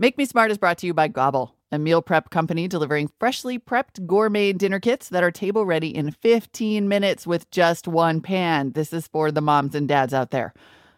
Make Me Smart is brought to you by Gobble, a meal prep company delivering freshly prepped gourmet dinner kits that are table ready in 15 minutes with just one pan. This is for the moms and dads out there.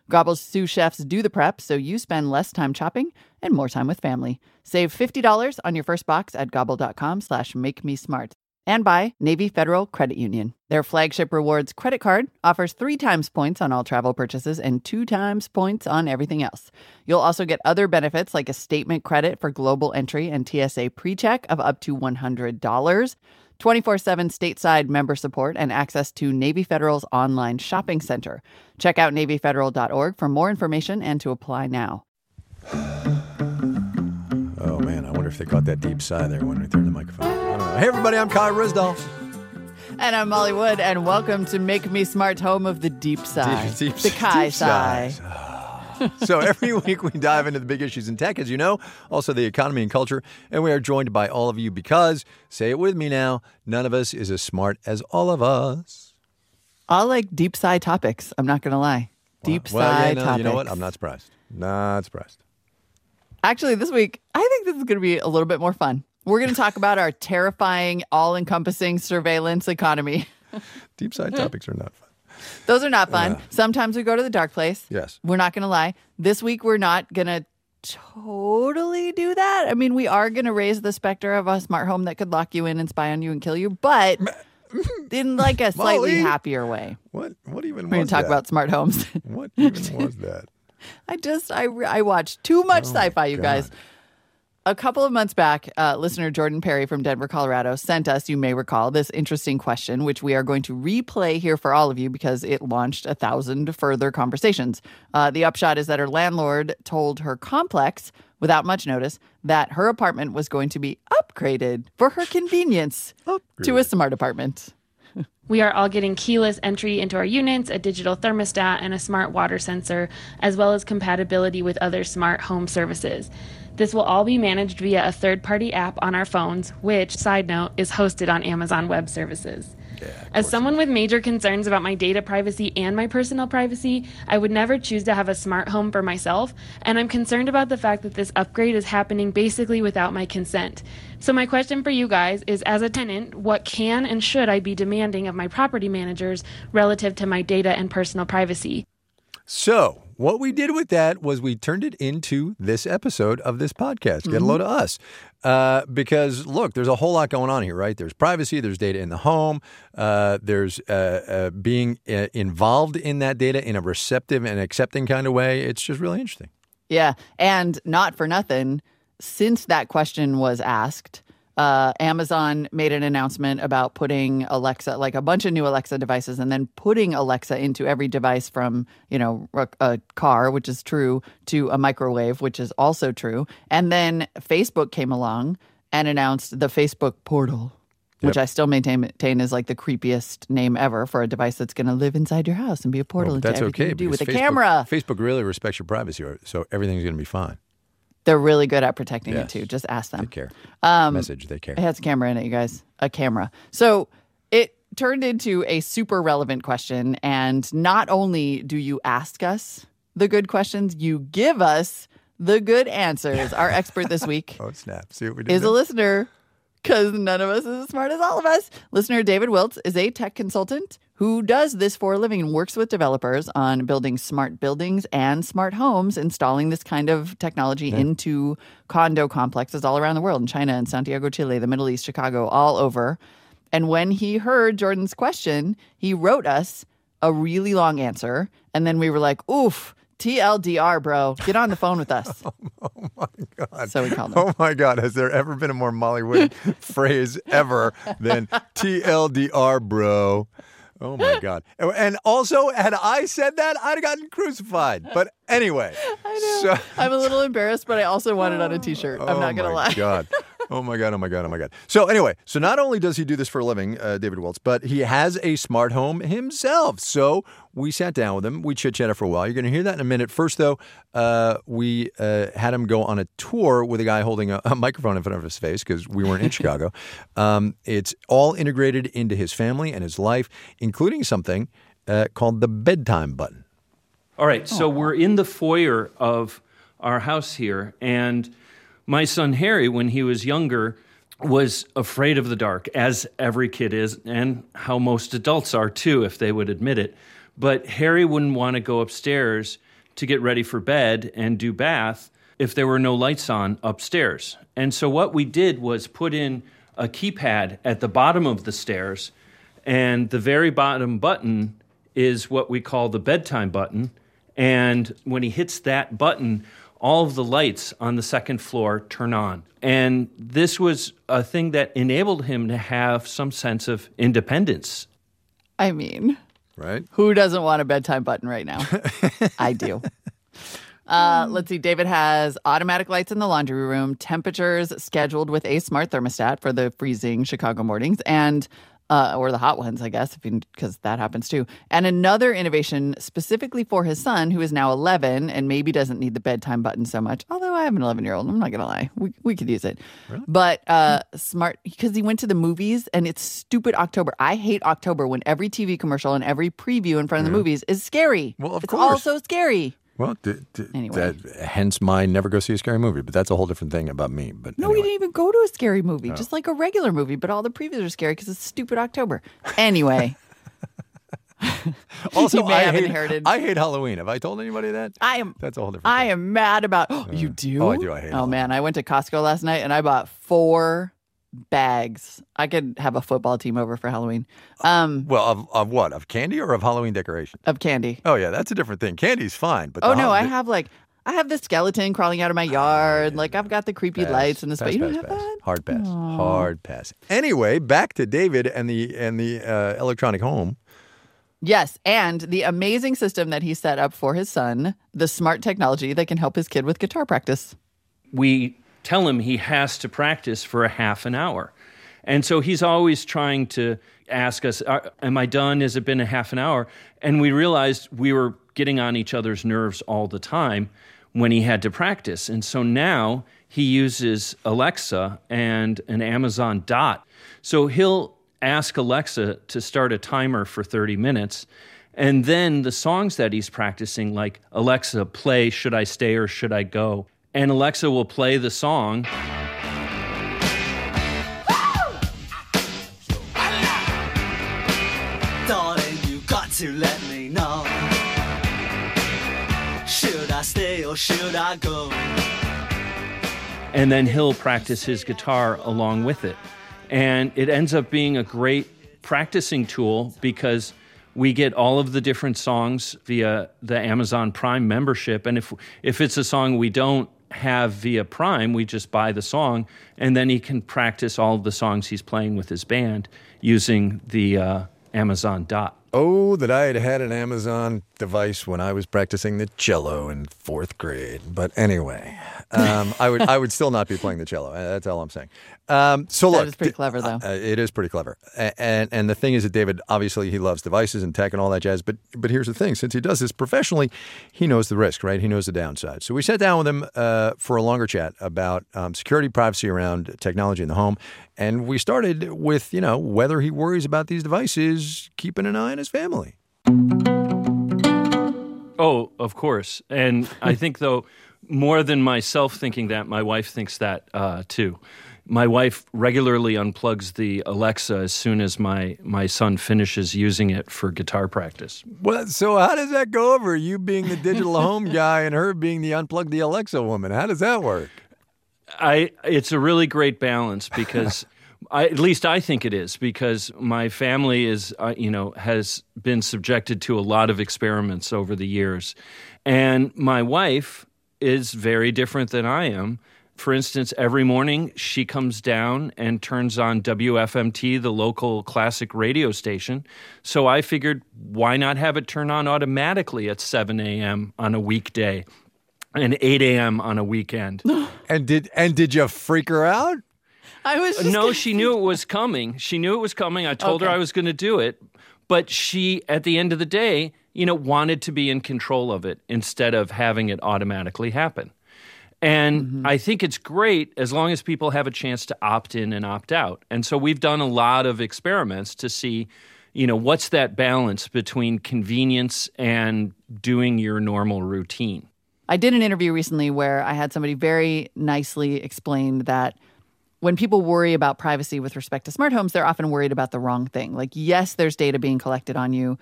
Gobble's sous chefs do the prep, so you spend less time chopping and more time with family. Save $50 on your first box at gobble.com/makemesmart. And by Navy Federal Credit Union. Their flagship rewards credit card offers 3 times points on all travel purchases and 2 times points on everything else. You'll also get other benefits like a statement credit for global entry and TSA PreCheck of up to $100, 24/7 stateside member support, and access to Navy Federal's online shopping center. Check out NavyFederal.org for more information and to apply now. Oh, man, I wonder if they caught that deep sigh there when we turned the microphone. Hey, everybody, I'm Kyle Rizdahl. And I'm Molly Wood, and welcome to Make Me Smart, home of the deep sigh. The Kai sigh. So every week we dive into the big issues in tech, as you know, also the economy and culture. And we are joined by all of you because, say it with me now, none of us is as smart as all of us. I like deep sigh topics, I'm not going to lie. Deep sigh topics. You know what? I'm not surprised. Actually, this week, I think this is going to be a little bit more fun. We're going to talk about our terrifying, all-encompassing surveillance economy. Deep side topics are not fun. Those are not fun. Sometimes we go to the dark place. Yes. We're not going to lie. This week, we're not going to totally do that. I mean, we are going to raise the specter of a smart home that could lock you in and spy on you and kill you, but in like a slightly happier way. What even was that? We're going to talk about smart homes. What even was that? I watched too much sci-fi, you guys. A couple of months back, listener Jordan Parry from Denver, Colorado, sent us, you may recall, this interesting question, which we are going to replay here for all of you because it launched 1,000 further conversations. The upshot is that her landlord told her complex, without much notice, that her apartment was going to be upgraded for her convenience to a smart apartment. We are all getting keyless entry into our units, a digital thermostat, and a smart water sensor, as well as compatibility with other smart home services. This will all be managed via a third-party app on our phones, which, side note, is hosted on Amazon Web Services. Yeah, as someone with major concerns about my data privacy and my personal privacy, I would never choose to have a smart home for myself, and I'm concerned about the fact that this upgrade is happening basically without my consent. So my question for you guys is, as a tenant, what can and should I be demanding of my property managers relative to my data and personal privacy? So what we did with that was we turned it into this episode of this podcast, Get a Load of Us. Because, look, there's a whole lot going on here, right? There's privacy, there's data in the home, there's being involved in that data in a receptive and accepting kind of way. It's just really interesting. Yeah, and not for nothing, since that question was asked, Amazon made an announcement about putting Alexa, like a bunch of new Alexa devices, and then putting Alexa into every device from, you know, a car, which is true, to a microwave, which is also true. And then Facebook came along and announced the Facebook Portal, which I still maintain is like the creepiest name ever for a device that's going to live inside your house and be a portal into everything you do with a camera. Facebook really respects your privacy, so everything's going to be fine. They're really good at protecting it, too. Just ask them. They care. They care. It has a camera in it, you guys. A camera. So it turned into a super relevant question. And not only do you ask us the good questions, you give us the good answers. Our expert this week See what we did is a listener, because none of us is as smart as all of us. Listener David Wilts is a tech consultant who does this for a living and works with developers on building smart buildings and smart homes, installing this kind of technology into condo complexes all around the world, in China, in Santiago, Chile, the Middle East, Chicago, all over. And when he heard Jordan's question, he wrote us a really long answer. And then we were like, oof. TLDR, bro. Get on the phone with us. Oh, my God. So we called them. Oh, my God. Has there ever been a more Molly Wood phrase ever than TLDR, bro? Oh, my God. And also, had I said that, I'd have gotten crucified. But anyway. I know. So, I'm a little embarrassed, but I also want it on a T-shirt. I'm not going to lie. Oh, my God. Oh, my God. So anyway, so not only does he do this for a living, David Wilts, but he has a smart home himself. So we sat down with him. We chit-chatted for a while. You're going to hear that in a minute. First, though, we had him go on a tour with a guy holding a microphone in front of his face because we weren't in Chicago. It's all integrated into his family and his life, including something called the bedtime button. All right. So we're in the foyer of our house here, and My son Harry, when he was younger, was afraid of the dark, as every kid is, and how most adults are too, if they would admit it. But Harry wouldn't want to go upstairs to get ready for bed and do bath if there were no lights on upstairs. And so what we did was put in a keypad at the bottom of the stairs, and the very bottom button is what we call the bedtime button. And when he hits that button, all of the lights on the second floor turn on. And this was a thing that enabled him to have some sense of independence. I mean, right? Who doesn't want a bedtime button right now? I do. Let's see. David has automatic lights in the laundry room, temperatures scheduled with a smart thermostat for the freezing Chicago mornings, and or the hot ones, I guess, because that happens too. And another innovation specifically for his son, who is now 11 and maybe doesn't need the bedtime button so much. Although I have an 11-year-old, I'm not going to lie. We could use it. Really? But smart, because he went to the movies, and it's stupid October. I hate October when every TV commercial and every preview in front of the movies is scary. Well, of course. It's all so scary. Well, anyway. Hence my never go see a scary movie, but that's a whole different thing about me. But no, anyway. We didn't even go to a scary movie, just like a regular movie, but all the previews are scary because it's stupid October. Anyway. Also, I hate Halloween. Have I told anybody that? That's a whole different thing. I am mad about, you do? Oh, I do. I hate Halloween. Oh, man, I went to Costco last night and I bought 4 bags. I could have a football team over for Halloween. Well, of what? Of candy or of Halloween decoration? Of candy. Oh, yeah, that's a different thing. Candy's fine. But I have the skeleton crawling out of my yard. I've got the creepy lights and the space. You don't have that? Hard pass. Aww. Hard pass. Anyway, back to David and the electronic home. Yes, and the amazing system that he set up for his son, the smart technology that can help his kid with guitar practice. We tell him he has to practice for a half an hour. And so he's always trying to ask us, am I done? Has it been a half an hour? And we realized we were getting on each other's nerves all the time when he had to practice. And so now he uses Alexa and an Amazon Dot. So he'll ask Alexa to start a timer for 30 minutes. And then the songs that he's practicing, like, Alexa, play Should I Stay or Should I Go? And Alexa will play the song. Darling, you got to let me know. Should I stay or should I go? And then he'll practice his guitar along with it. And it ends up being a great practicing tool because we get all of the different songs via the Amazon Prime membership. And if it's a song we don't have via Prime, we just buy the song, and then he can practice all of the songs he's playing with his band using the Amazon Dot. Oh, that I had an Amazon device when I was practicing the cello in 4th grade. But anyway, I would still not be playing the cello. That's all I'm saying. That is pretty clever, though. It is pretty clever. And the thing is that David, obviously, he loves devices and tech and all that jazz. But here's the thing. Since he does this professionally, he knows the risk, right? He knows the downside. So we sat down with him for a longer chat about security, privacy around technology in the home. And we started with, whether he worries about these devices, keeping an eye on his family. Oh, of course. And I think, though, more than myself thinking that, my wife thinks that too. My wife regularly unplugs the Alexa as soon as my son finishes using it for guitar practice. Well, so how does that go over, you being the digital home guy and her being the unplug the Alexa woman? How does that work? It's a really great balance because at least I think it is, because my family is, has been subjected to a lot of experiments over the years. And my wife is very different than I am. For instance, every morning she comes down and turns on WFMT, the local classic radio station. So I figured, why not have it turn on automatically at 7 a.m. on a weekday and 8 a.m. on a weekend? And did you freak her out? She knew it was coming. I told her I was going to do it. But she, at the end of the day, wanted to be in control of it instead of having it automatically happen. And I think it's great as long as people have a chance to opt in and opt out. And so we've done a lot of experiments to see, what's that balance between convenience and doing your normal routine. I did an interview recently where I had somebody very nicely explain that when people worry about privacy with respect to smart homes, they're often worried about the wrong thing. Like, yes, there's data being collected on you.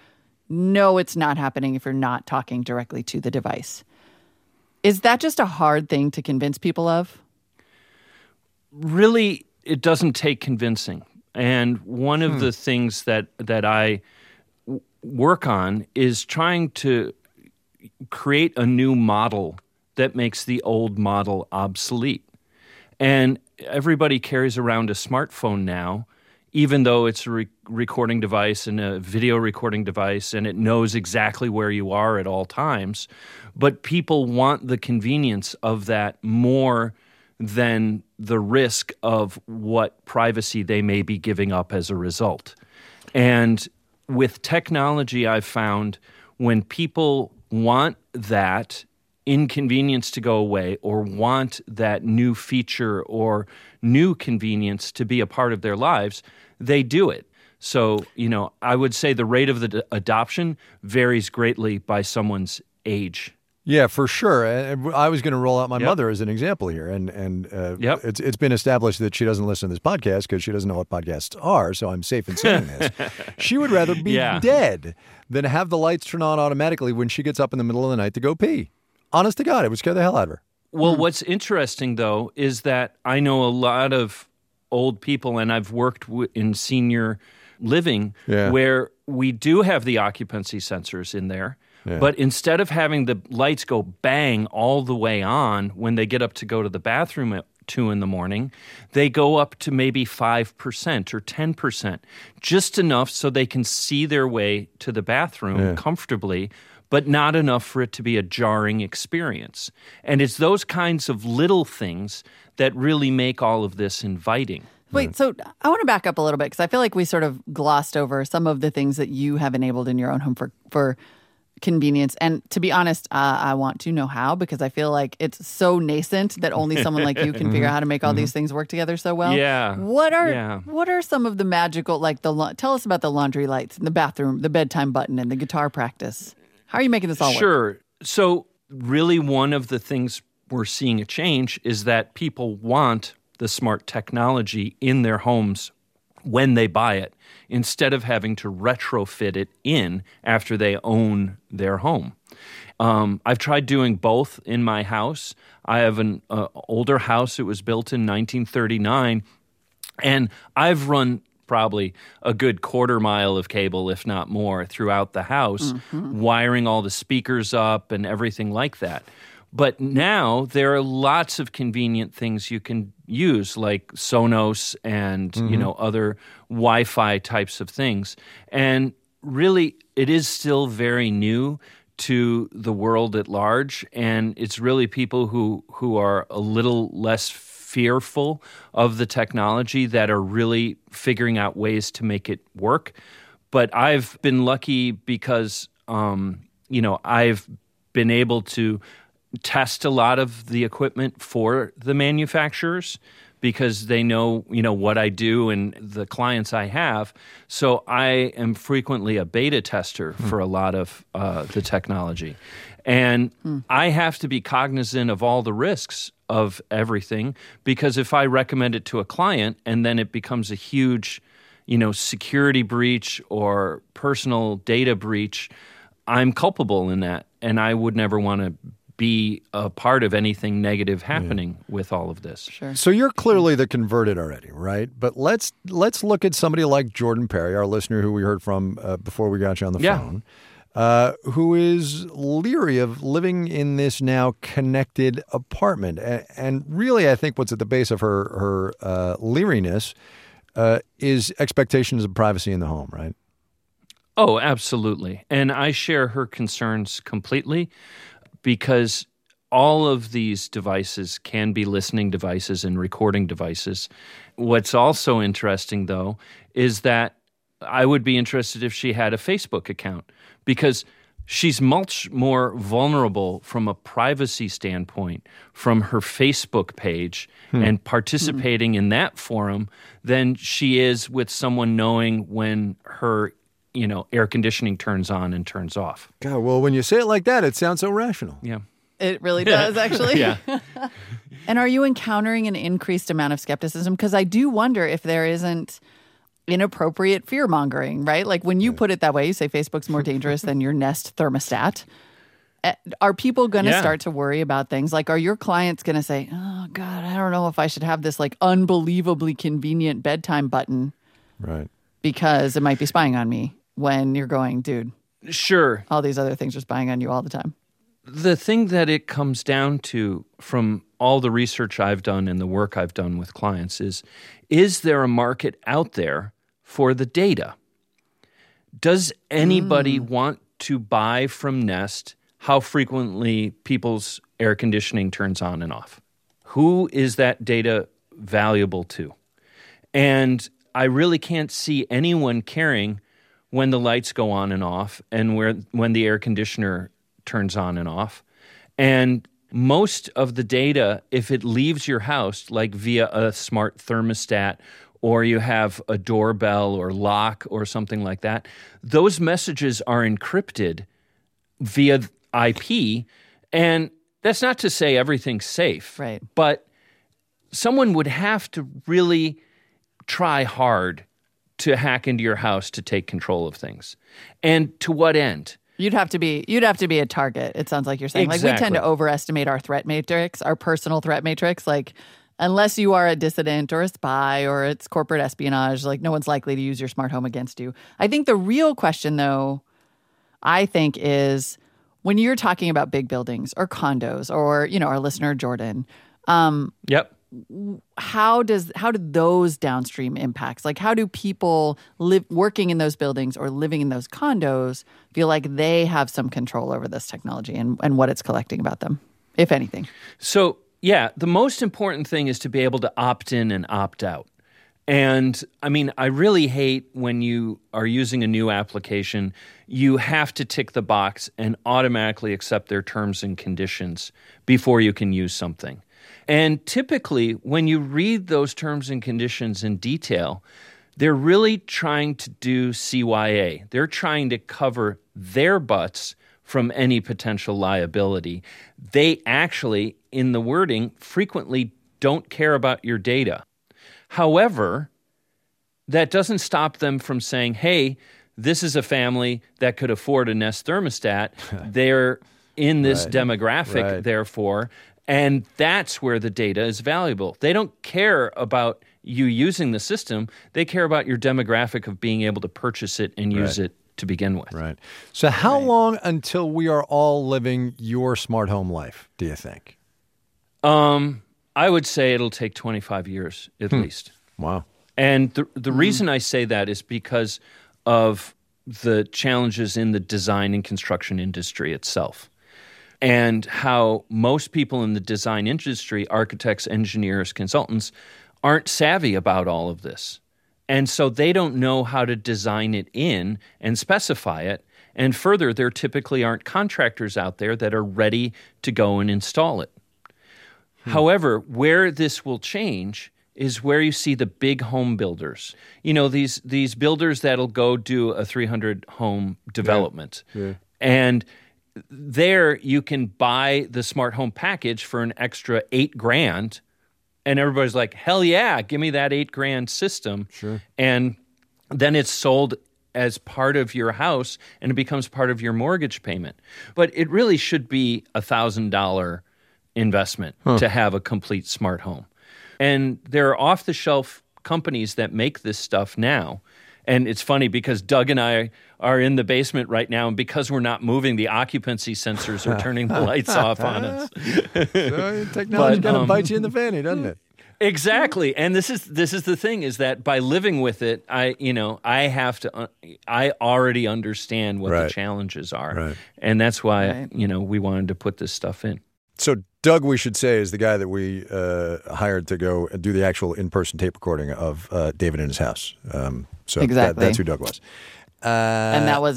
No, it's not happening if you're not talking directly to the device. Is that just a hard thing to convince people of? Really, it doesn't take convincing. And one of the things that I work on is trying to create a new model that makes the old model obsolete. And everybody carries around a smartphone now, even though it's a recording device and a video recording device, and it knows exactly where you are at all times. But people want the convenience of that more than the risk of what privacy they may be giving up as a result. And with technology, I've found when people want that inconvenience to go away or want that new feature or new convenience to be a part of their lives, they do it. So, I would say the rate of the adoption varies greatly by someone's age. Yeah, for sure. I was going to roll out my mother as an example here. And it's been established that she doesn't listen to this podcast because she doesn't know what podcasts are, so I'm safe in saying this. She would rather be dead than have the lights turn on automatically when she gets up in the middle of the night to go pee. Honest to God, it would scare the hell out of her. Well, what's interesting, though, is that I know a lot of old people, and I've worked in senior living where we do have the occupancy sensors in there. Yeah. But instead of having the lights go bang all the way on when they get up to go to the bathroom at 2 in the morning, they go up to maybe 5% or 10%, just enough so they can see their way to the bathroom comfortably, but not enough for it to be a jarring experience. And it's those kinds of little things that really make all of this inviting. Wait, so I want to back up a little bit because I feel like we sort of glossed over some of the things that you have enabled in your own home for convenience. And to be honest, I want to know how, because I feel like it's so nascent that only someone like you can figure out how to make all these things work together so well. Yeah. What are some of the magical, tell us about the laundry lights and the bathroom, the bedtime button and the guitar practice. How are you making this all work? Sure. So really one of the things we're seeing a change is that people want the smart technology in their homes when they buy it, instead of having to retrofit it in after they own their home. I've tried doing both in my house. I have an older house. It was built in 1939, and I've run probably a good quarter mile of cable, if not more, throughout the house, wiring all the speakers up and everything like that. But now there are lots of convenient things you can use, like Sonos and other Wi-Fi types of things. And really, it is still very new to the world at large, and it's really people who are a little less fearful of the technology that are really figuring out ways to make it work. But I've been lucky because, I've been able to test a lot of the equipment for the manufacturers because they know, what I do and the clients I have. So I am frequently a beta tester for a lot of the technology. And I have to be cognizant of all the risks of everything, because if I recommend it to a client and then it becomes a huge, security breach or personal data breach, I'm culpable in that. And I would never want to be a part of anything negative happening with all of this. Sure. So you're clearly the converted already, right? But let's look at somebody like Jordan Parry, our listener who we heard from before we got you on the phone, who is leery of living in this now connected apartment. And really, I think what's at the base of her leeriness is expectations of privacy in the home, right? Oh, absolutely. And I share her concerns completely, because all of these devices can be listening devices and recording devices. What's also interesting, though, is that I would be interested if she had a Facebook account, because she's much more vulnerable from a privacy standpoint from her Facebook page and participating in that forum than she is with someone knowing when her air conditioning turns on and turns off. God, well, when you say it like that, it sounds so rational. Yeah. It really does, actually. Yeah. And are you encountering an increased amount of skepticism? Because I do wonder if there isn't inappropriate fear-mongering, right? Like when you put it that way, you say Facebook's more dangerous than your Nest thermostat. Are people going to start to worry about things? Like, are your clients going to say, oh, God, I don't know if I should have this like unbelievably convenient bedtime button. Right. Because it might be spying on me when you're going, dude. Sure. All these other things are spying on you all the time. The thing that it comes down to from all the research I've done and the work I've done with clients is there a market out there for the data? Does anybody want to buy from Nest how frequently people's air conditioning turns on and off? Who is that data valuable to? And I really can't see anyone caring when the lights go on and off and when the air conditioner turns on and off. And most of the data, if it leaves your house, like via a smart thermostat or you have a doorbell or lock or something like that, those messages are encrypted via IP. And that's not to say everything's safe, right? But someone would have to really try hard to hack into your house to take control of things. And to what end? You'd have to be a target, it sounds like you're saying. Exactly. Like we tend to overestimate our threat matrix, our personal threat matrix. Like unless you are a dissident or a spy or it's corporate espionage, like no one's likely to use your smart home against you. I think the real question though, is when you're talking about big buildings or condos or, you know, our listener Jordan. How do those downstream impacts, like how do people working in those buildings or living in those condos feel like they have some control over this technology and what it's collecting about them, if anything? So, the most important thing is to be able to opt in and opt out. And I mean, I really hate when you are using a new application, you have to tick the box and automatically accept their terms and conditions before you can use something. And typically, when you read those terms and conditions in detail, they're really trying to do CYA. They're trying to cover their butts from any potential liability. They actually, in the wording, frequently don't care about your data. However, that doesn't stop them from saying, hey, this is a family that could afford a Nest thermostat. They're in this demographic, therefore. And that's where the data is valuable. They don't care about you using the system. They care about your demographic of being able to purchase it and use it to begin with. Right. So how long until we are all living your smart home life, do you think? I would say it'll take 25 years at least. Wow. And the reason I say that is because of the challenges in the design and construction industry itself. And how most people in the design industry, architects, engineers, consultants, aren't savvy about all of this. And so they don't know how to design it in and specify it. And further, there typically aren't contractors out there that are ready to go and install it. However, where this will change is where you see the big home builders. You know, these builders that'll go do a 300-home development. Yeah. And there you can buy the smart home package for an extra $8,000, and everybody's like, hell yeah, give me that $8,000 system. Sure. And then it's sold as part of your house and it becomes part of your mortgage payment. But it really should be a $1,000 investment to have a complete smart home. And there are off-the-shelf companies that make this stuff now. And it's funny because Doug and I are in the basement right now, and because we're not moving, the occupancy sensors are turning the lights off on us. So technology's going to bite you in the fanny, doesn't it? Exactly. And this is the thing: is that by living with it, I already understand what the challenges are, and that's why we wanted to put this stuff in. So Doug, we should say, is the guy that we hired to go do the actual in-person tape recording of David in his house. So exactly. That's who Doug was. And that was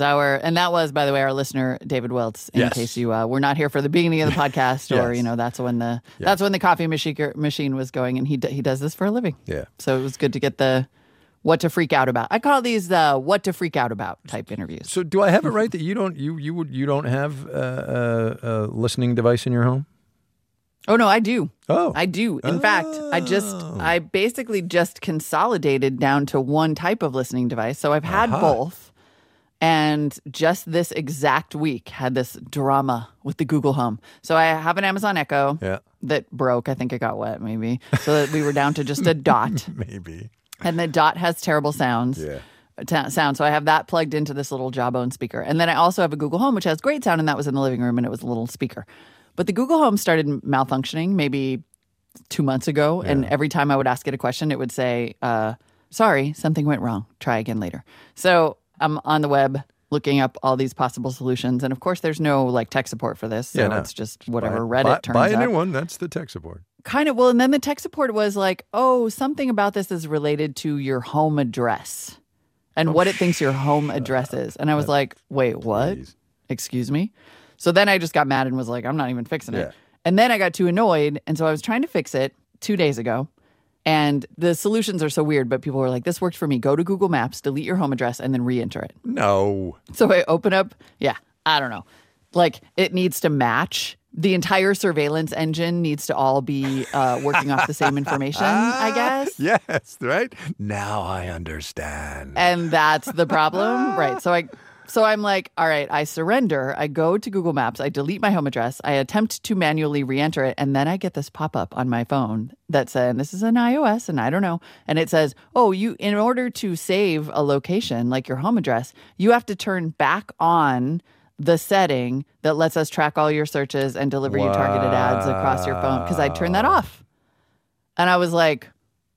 by the way, our listener David Wilts. In case you were not here for the beginning of the podcast, or that's when the coffee machine was going, and he does this for a living. Yeah. So it was good to get the what to freak out about. I call these the what to freak out about type interviews. So do I have it right that you don't have a listening device in your home? Oh, no, I do. Oh. I do. In fact, I basically just consolidated down to one type of listening device. So I've had both. And just this exact week had this drama with the Google Home. So I have an Amazon Echo that broke. I think it got wet, maybe. So that we were down to just a Dot. Maybe. And the Dot has terrible sounds. Yeah. So I have that plugged into this little Jawbone speaker. And then I also have a Google Home, which has great sound, and that was in the living room, and it was a little speaker. But the Google Home started malfunctioning maybe 2 months ago, and every time I would ask it a question, it would say, sorry, something went wrong. Try again later. So I'm on the web looking up all these possible solutions, and of course there's no like tech support for this, so it's just whatever Reddit turns out. Buy a new one, that's the tech support. Kind of, well, and then the tech support was like, oh, something about this is related to your home address and what it thinks your home address is. And I was like, wait, what? Please. Excuse me? So then I just got mad and was like, I'm not even fixing it. And then I got too annoyed. And so I was trying to fix it 2 days ago. And the solutions are so weird, but people were like, this worked for me. Go to Google Maps, delete your home address, and then re-enter it. No. So I open up. Yeah, I don't know. Like, it needs to match. The entire surveillance engine needs to all be working off the same information, I guess. Yes, right? Now I understand. And that's the problem. Right. So I'm like, all right, I surrender. I go to Google Maps. I delete my home address. I attempt to manually re-enter it. And then I get this pop-up on my phone that said, this is an iOS and I don't know. And it says, oh, you in order to save a location like your home address, you have to turn back on the setting that lets us track all your searches and deliver you targeted ads across your phone. Because I turned that off. And I was like,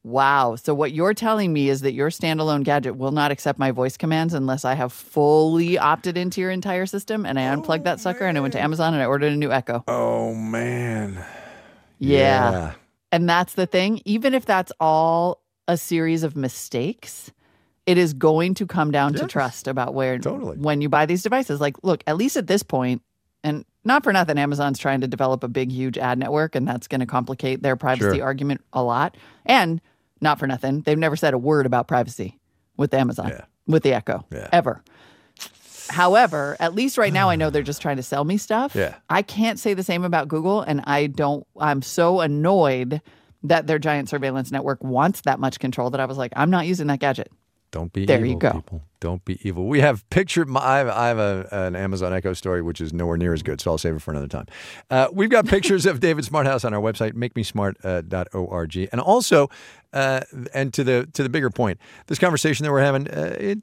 wow. So what you're telling me is that your standalone gadget will not accept my voice commands unless I have fully opted into your entire system. And I unplugged that sucker and I went to Amazon and I ordered a new Echo. Oh, man. Yeah. And that's the thing. Even if that's all a series of mistakes, it is going to come down to trust about where when you buy these devices. Like, look, at least at this point, and not for nothing, Amazon's trying to develop a big, huge ad network, and that's going to complicate their privacy argument a lot. And not for nothing, they've never said a word about privacy with Amazon, with the Echo, ever. However, at least right now, I know they're just trying to sell me stuff. Yeah. I can't say the same about Google, and I'm so annoyed that their giant surveillance network wants that much control that I was like, I'm not using that gadget. Don't be evil, you go. People. Don't be evil. We have picture. I have an Amazon Echo story, which is nowhere near as good, so I'll save it for another time. We've got pictures of David's smart house on our website, makemesmart.org. And also, and to the bigger point, this conversation that we're having,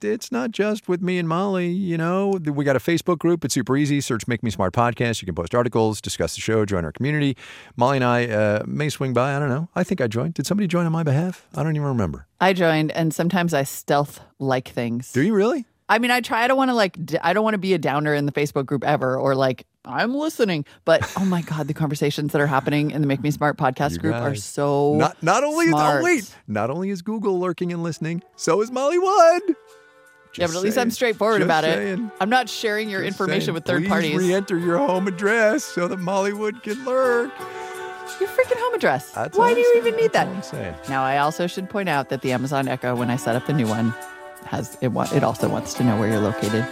it's not just with me and Molly. You know, we got a Facebook group. It's super easy. Search Make Me Smart Podcast. You can post articles, discuss the show, join our community. Molly and I may swing by. I don't know. I think I joined. Did somebody join on my behalf? I don't even remember. I joined, and sometimes I stealth like things. Do you really? I mean, I try. I don't want to be a downer in the Facebook group ever, or like, I'm listening. But oh my God, the conversations that are happening in the Make Me Smart podcast group are so smart. Not only is Google lurking and listening, so is Molly Wood. Yeah, but at least I'm straightforward about it. I'm not sharing your information with third parties. Re-enter your home address so that Molly Wood can lurk. Your freaking home address. Why do you even need that? Now, I also should point out that the Amazon Echo, when I set up the new one, it also wants to know where you're located.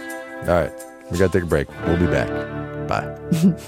All right. We got to take a break. We'll be back. Bye.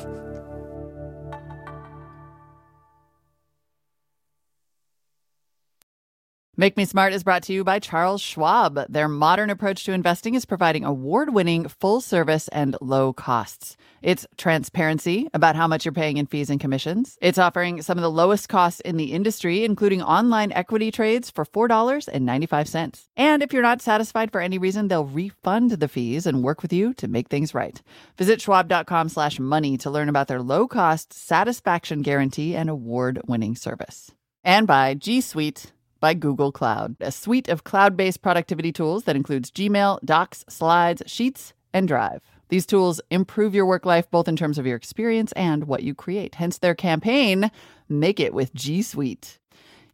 Make Me Smart is brought to you by Charles Schwab. Their modern approach to investing is providing award-winning full service and low costs. It's transparency about how much you're paying in fees and commissions. It's offering some of the lowest costs in the industry, including online equity trades for $4.95. And if you're not satisfied for any reason, they'll refund the fees and work with you to make things right. Visit schwab.com/money to learn about their low-cost satisfaction guarantee and award-winning service. And by G Suite. By Google Cloud, a suite of cloud-based productivity tools that includes Gmail, Docs, Slides, Sheets, and Drive. These tools improve your work life both in terms of your experience and what you create. Hence their campaign, Make It with G Suite.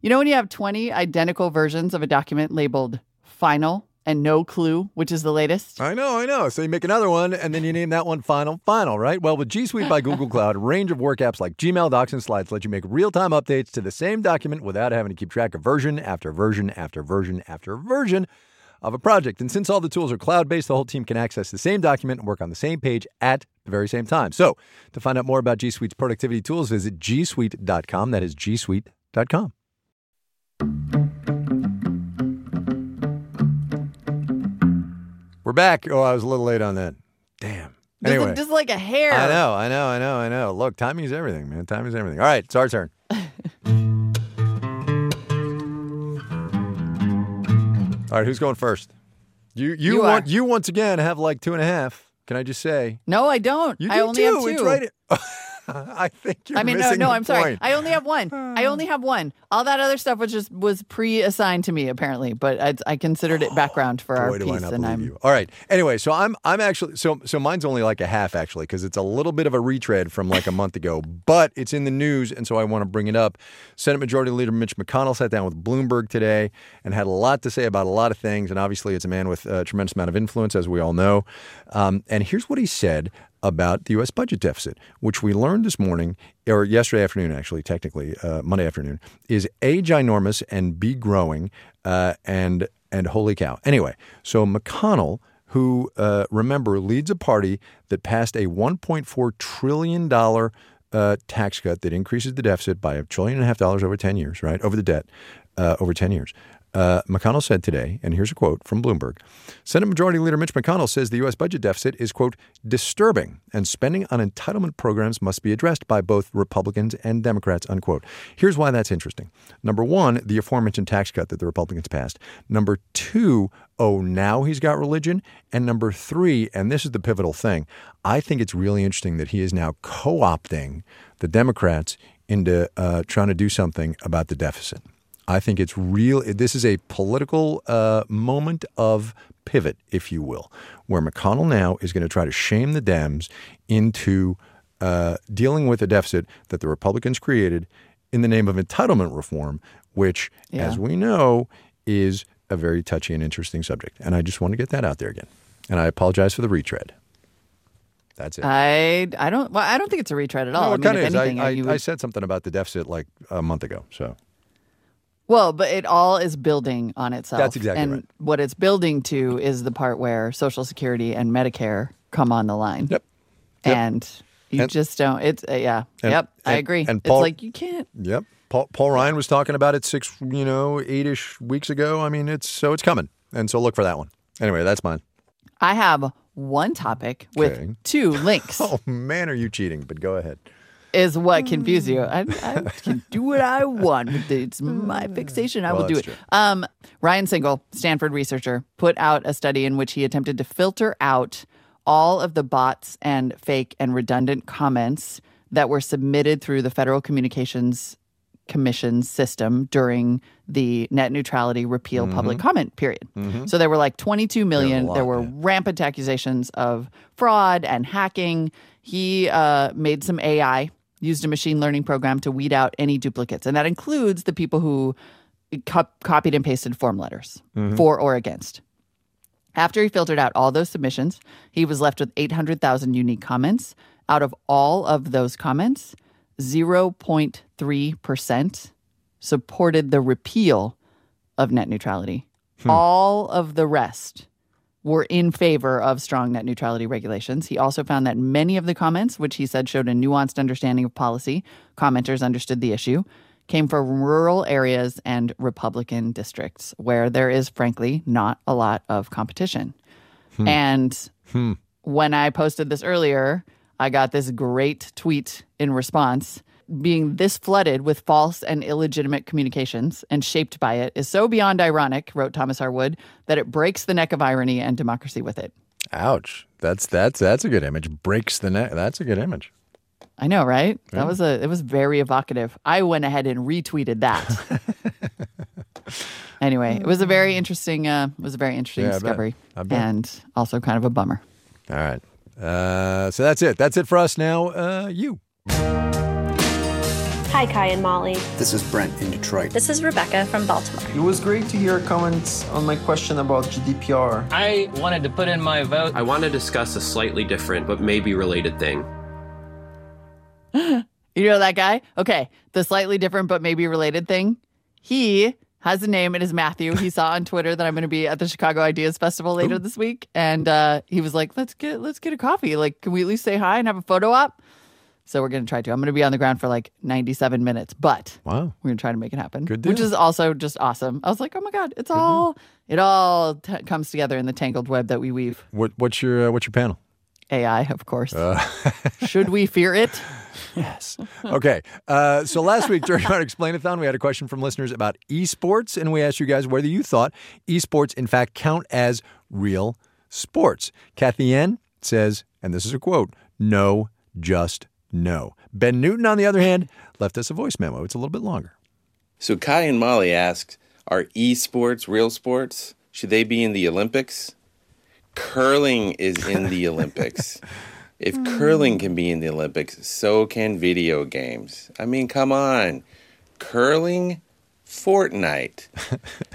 You know when you have 20 identical versions of a document labeled final and no clue, which is the latest. I know. So you make another one, and then you name that one Final, right? Well, with G Suite by Google Cloud, a range of work apps like Gmail, Docs, and Slides let you make real-time updates to the same document without having to keep track of version after version after version after version of a project. And since all the tools are cloud-based, the whole team can access the same document and work on the same page at the very same time. So to find out more about G Suite's productivity tools, visit gsuite.com. That is gsuite.com. We're back. Oh, I was a little late on that. Damn. Anyway. Just like a hair. I know. Look, timing is everything, man. All right, it's our turn. All right, who's going first? You once again have like 2.5. Can I just say? No, I don't. You do I only have two. It's right. I think you're missing the I'm sorry. Point. I only have one. All that other stuff was pre-assigned to me, apparently, but I considered it background for our piece. Do I not believe you. All right. Anyway, so I'm actually so mine's only like a half, actually, because it's a little bit of a retread from like a month ago, but it's in the news, and so I want to bring it up. Senate Majority Leader Mitch McConnell sat down with Bloomberg today and had a lot to say about a lot of things, and obviously it's a man with a tremendous amount of influence, as we all know. And here's what he said about the U.S. budget deficit, which we learned this morning, or yesterday afternoon, actually, technically, Monday afternoon, is A, ginormous, and B, growing, and holy cow. Anyway, so McConnell, who, remember, leads a party that passed a $1.4 trillion tax cut that increases the deficit by $1.5 trillion over 10 years, right, over the debt, over 10 years. McConnell said today, and here's a quote from Bloomberg, Senate Majority Leader Mitch McConnell says the U.S. budget deficit is, quote, disturbing, and spending on entitlement programs must be addressed by both Republicans and Democrats, unquote. Here's why that's interesting. Number one, the aforementioned tax cut that the Republicans passed. Number two, now he's got religion. And number three, and this is the pivotal thing, I think it's really interesting that he is now co-opting the Democrats into trying to do something about the deficit. I think it's real. This is a political moment of pivot, if you will, where McConnell now is going to try to shame the Dems into dealing with a deficit that the Republicans created in the name of entitlement reform, which, as we know, is a very touchy and interesting subject. And I just want to get that out there again. And I apologize for the retread. That's it. I don't think it's a retread at all. No, it kind of is. I said something about the deficit like a month ago, so... Well, but it all is building on itself. That's exactly right. And what it's building to is the part where Social Security and Medicare come on the line. Yep. And you just don't. It's I agree. And Paul, it's like you can't. Yep. Paul Ryan was talking about it 8-ish weeks ago. I mean, it's coming. And so look for that one. Anyway, that's mine. I have one topic with two links. Oh, man, are you cheating? But go ahead. Is what confused you. I can do what I want. It's my fixation. I will do it. Ryan Singal, Stanford researcher, put out a study in which he attempted to filter out all of the bots and fake and redundant comments that were submitted through the Federal Communications Commission system during the net neutrality repeal public comment period. Mm-hmm. So there were like 22 million. There were rampant accusations of fraud and hacking. He made some AI. Used a machine learning program to weed out any duplicates. And that includes the people who copied and pasted form letters for or against. After he filtered out all those submissions, he was left with 800,000 unique comments. Out of all of those comments, 0.3% supported the repeal of net neutrality. All of the rest were in favor of strong net neutrality regulations. He also found that many of the comments, which he said showed a nuanced understanding of policy, commenters understood the issue, came from rural areas and Republican districts where there is, frankly, not a lot of competition. And when I posted this earlier, I got this great tweet in response. Being this flooded with false and illegitimate communications and shaped by it is so beyond ironic, wrote Thomas R. Wood, that it breaks the neck of irony and democracy with it. Ouch. That's a good image. Breaks the neck. That's a good image. I know, right? Yeah. It was very evocative. I went ahead and retweeted that. Anyway, it was a very interesting discovery. I bet. And also kind of a bummer. All right. So that's it. That's it for us now. You. Hi, Kai and Molly. This is Brent in Detroit. This is Rebecca from Baltimore. It was great to hear comments on my question about GDPR. I wanted to put in my vote. I want to discuss a slightly different but maybe related thing. You know that guy? Okay, the slightly different but maybe related thing. He has a name. It is Matthew. He saw on Twitter that I'm going to be at the Chicago Ideas Festival later this week. And he was like, let's get a coffee. Like, can we at least say hi and have a photo op? So we're going to try to. I'm going to be on the ground for like 97 minutes. But wow, we're going to try to make it happen. Good deal. Which is also just awesome. I was like, oh, my God, it's it all comes together in the tangled web that we weave. What's your panel? AI, of course. Should we fear it? Yes. Okay. So last week during our Explain-a-thon, we had a question from listeners about esports, and we asked you guys whether you thought esports, in fact, count as real sports. Kathy N. says, and this is a quote, "No, just no." Ben Newton, on the other hand, left us a voice memo. It's a little bit longer. So Kai and Molly asked, are esports real sports? Should they be in the Olympics? Curling is in the Olympics. If curling can be in the Olympics, so can video games. I mean, come on. Curling, Fortnite.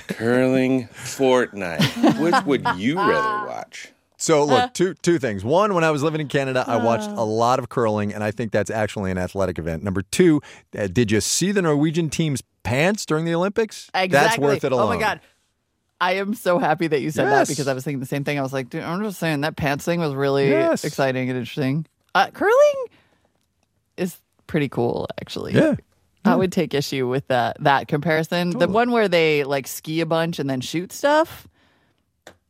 Curling, Fortnite. Which would you rather watch? So, look, two things. One, when I was living in Canada, I watched a lot of curling, and I think that's actually an athletic event. Number two, did you see the Norwegian team's pants during the Olympics? Exactly. That's worth it alone. Oh, my God. I am so happy that you said that, because I was thinking the same thing. I was like, dude, I'm just saying that pants thing was really exciting and interesting. Curling is pretty cool, actually. Yeah. I would take issue with that comparison. Totally. The one where they like ski a bunch and then shoot stuff,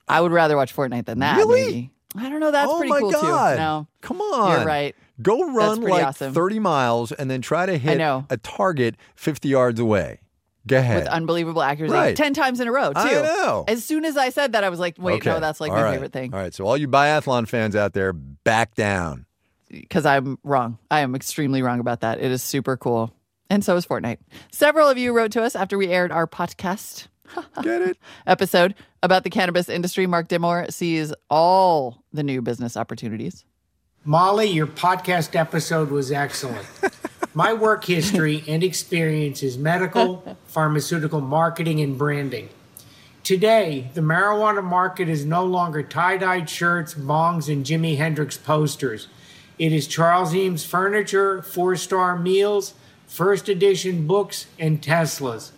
I would rather watch Fortnite than that. Really? Maybe. I don't know. That's pretty cool, too. No, come on. You're right. Go run like 30 miles and then try to hit a target 50 yards away. Go ahead. With unbelievable accuracy. Right. 10 times in a row, too. I know. As soon as I said that, I was like, wait, no, that's like my favorite thing. All right. So all you biathlon fans out there, back down. Because I'm wrong. I am extremely wrong about that. It is super cool. And so is Fortnite. Several of you wrote to us after we aired our podcast Get it? Episode about the cannabis industry. Mark Dimore sees all the new business opportunities. Molly, your podcast episode was excellent. My work history and experience is medical, pharmaceutical marketing, and branding. Today, the marijuana market is no longer tie-dyed shirts, bongs, and Jimi Hendrix posters. It is Charles Eames furniture, four-star meals, first edition books, and Teslas.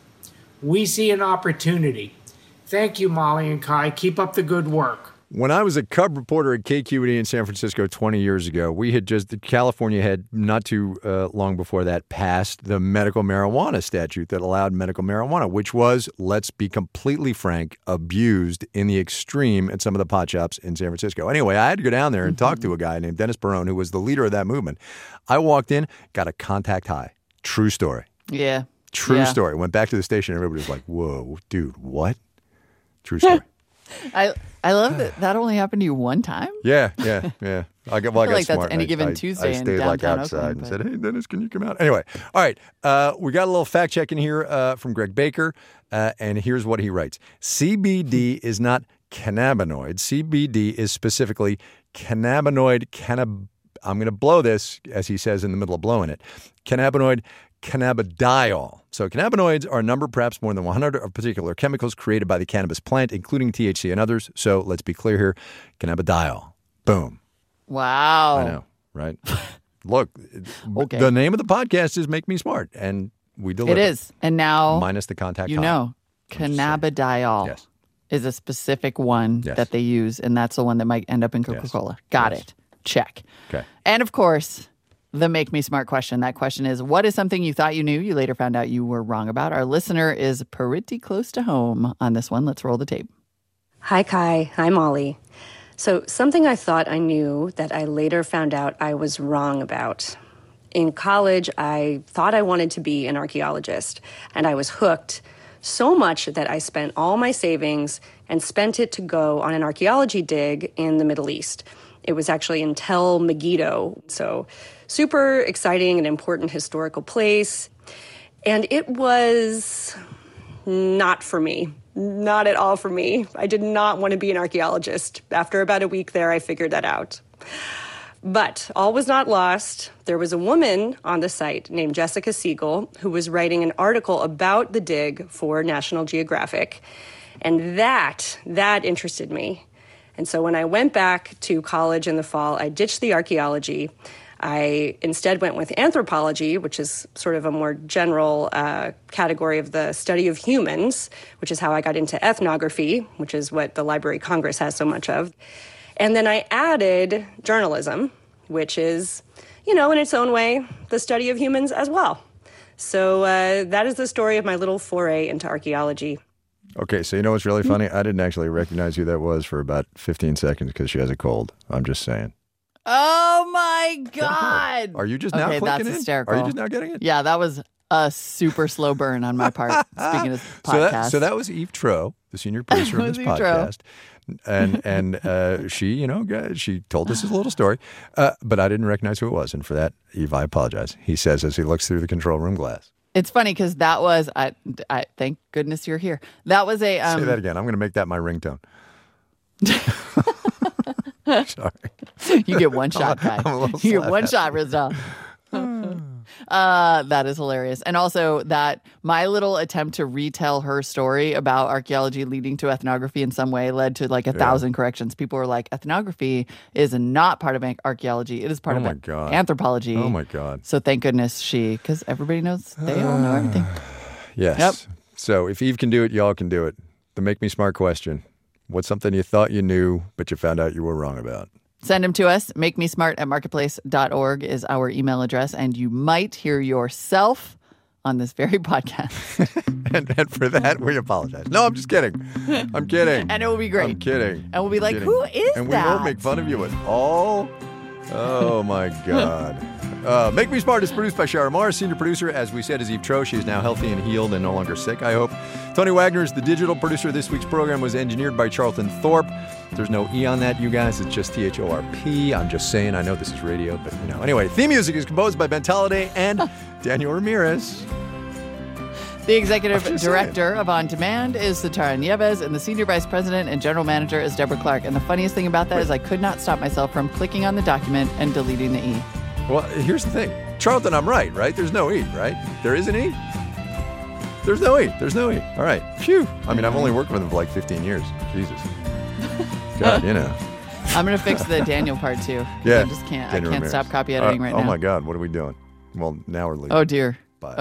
We see an opportunity. Thank you, Molly and Kai. Keep up the good work. When I was a cub reporter at KQED in San Francisco 20 years ago, California had not too long before that passed the medical marijuana statute that allowed medical marijuana, which was, let's be completely frank, abused in the extreme at some of the pot shops in San Francisco. Anyway, I had to go down there and talk to a guy named Dennis Barone, who was the leader of that movement. I walked in, got a contact high. True story. Yeah. True story. Went back to the station, everybody was like, whoa, dude, what? True story. I love that that only happened to you one time. Yeah. I got smart. That's Any Given Tuesday. I stayed in downtown outside Oakland, and said, hey, Dennis, can you come out? Anyway, all right. We got a little fact check in here from Greg Baker, and here's what he writes. CBD is not cannabinoid. CBD is specifically I'm going to blow this, as he says in the middle of blowing it. Cannabinoid cannabidiol. So cannabinoids are a number, perhaps more than 100, of particular chemicals created by the cannabis plant, including THC and others. So let's be clear here. Cannabidiol. Boom. Wow. I know, right? Look, the name of the podcast is Make Me Smart, and we deliver. It is. And now, minus the contact high. Know, cannabidiol is a specific one that they use, and that's the one that might end up in Coca-Cola. Got it. Check. Okay. And of course, the Make Me Smart question. That question is, what is something you thought you knew, you later found out you were wrong about? Our listener is pretty close to home on this one. Let's roll the tape. Hi, Kai. Hi, Molly. So something I thought I knew that I later found out I was wrong about. In college, I thought I wanted to be an archaeologist, and I was hooked so much that I spent all my savings and spent it to go on an archaeology dig in the Middle East. It was actually in Tel Megiddo, so super exciting and important historical place. And it was not for me, not at all for me. I did not want to be an archaeologist. After about a week there, I figured that out. But all was not lost. There was a woman on the site named Jessica Siegel who was writing an article about the dig for National Geographic. And that interested me. And so when I went back to college in the fall, I ditched the archaeology. I instead went with anthropology, which is sort of a more general category of the study of humans, which is how I got into ethnography, which is what the Library of Congress has so much of. And then I added journalism, which is, in its own way, the study of humans as well. So that is the story of my little foray into archaeology. Okay, so you know what's really funny? I didn't actually recognize who that was for about 15 seconds because she has a cold. I'm just saying. Oh, my God. Are you just now clicking that's hysterical. Are you just now getting it? Yeah, that was a super slow burn on my part, speaking of podcasts. So that was Eve Troe, the senior producer of this podcast. And she, she told us this little story, but I didn't recognize who it was. And for that, Eve, I apologize. He says as he looks through the control room glass. It's funny because that was, I thank goodness you're here. That was a... Say that again. I'm going to make that my ringtone. Sorry. You get one shot, guy. You get one shot, Rizal. That is hilarious. And also that my little attempt to retell her story about archaeology leading to ethnography in some way led to like 1,000 corrections. People were like, ethnography is not part of archaeology. It is part of anthropology. Oh, my God. So thank goodness because everybody knows they all know everything. Yes. Yep. So if Eve can do it, y'all can do it. The Make Me Smart question. What's something you thought you knew, but you found out you were wrong about? Send them to us. MakeMeSmart@marketplace.org is our email address, and you might hear yourself on this very podcast. and for that, we apologize. No, I'm just kidding. I'm kidding. And it will be great. I'm kidding. And we'll be like, who is that? And we will make fun of you at all. Oh, my God. Make Me Smart is produced by Shara Mars. Senior producer, as we said, is Eve Troe. She is now healthy and healed and no longer sick, I hope. Tony Wagner is the digital producer. This week's program was engineered by Charlton Thorpe. There's no E on that, you guys. It's just Thorp. I'm just saying. I know this is radio, but Anyway, theme music is composed by Ben Talladay and Daniel Ramirez. The executive director of On Demand is Satara Nieves, and the senior vice president and general manager is Deborah Clark. And the funniest thing about that is I could not stop myself from clicking on the document and deleting the E. Well, here's the thing. Charlton, I'm right? There's no E, right? There is an E? There's no E. All right. Phew. I mean, I've only worked with him for like 15 years. Jesus. God, I'm going to fix the Daniel part, too. Yeah. I can't stop copy editing right now. Oh, my God. What are we doing? Well, now we're leaving. Oh, dear. Bye.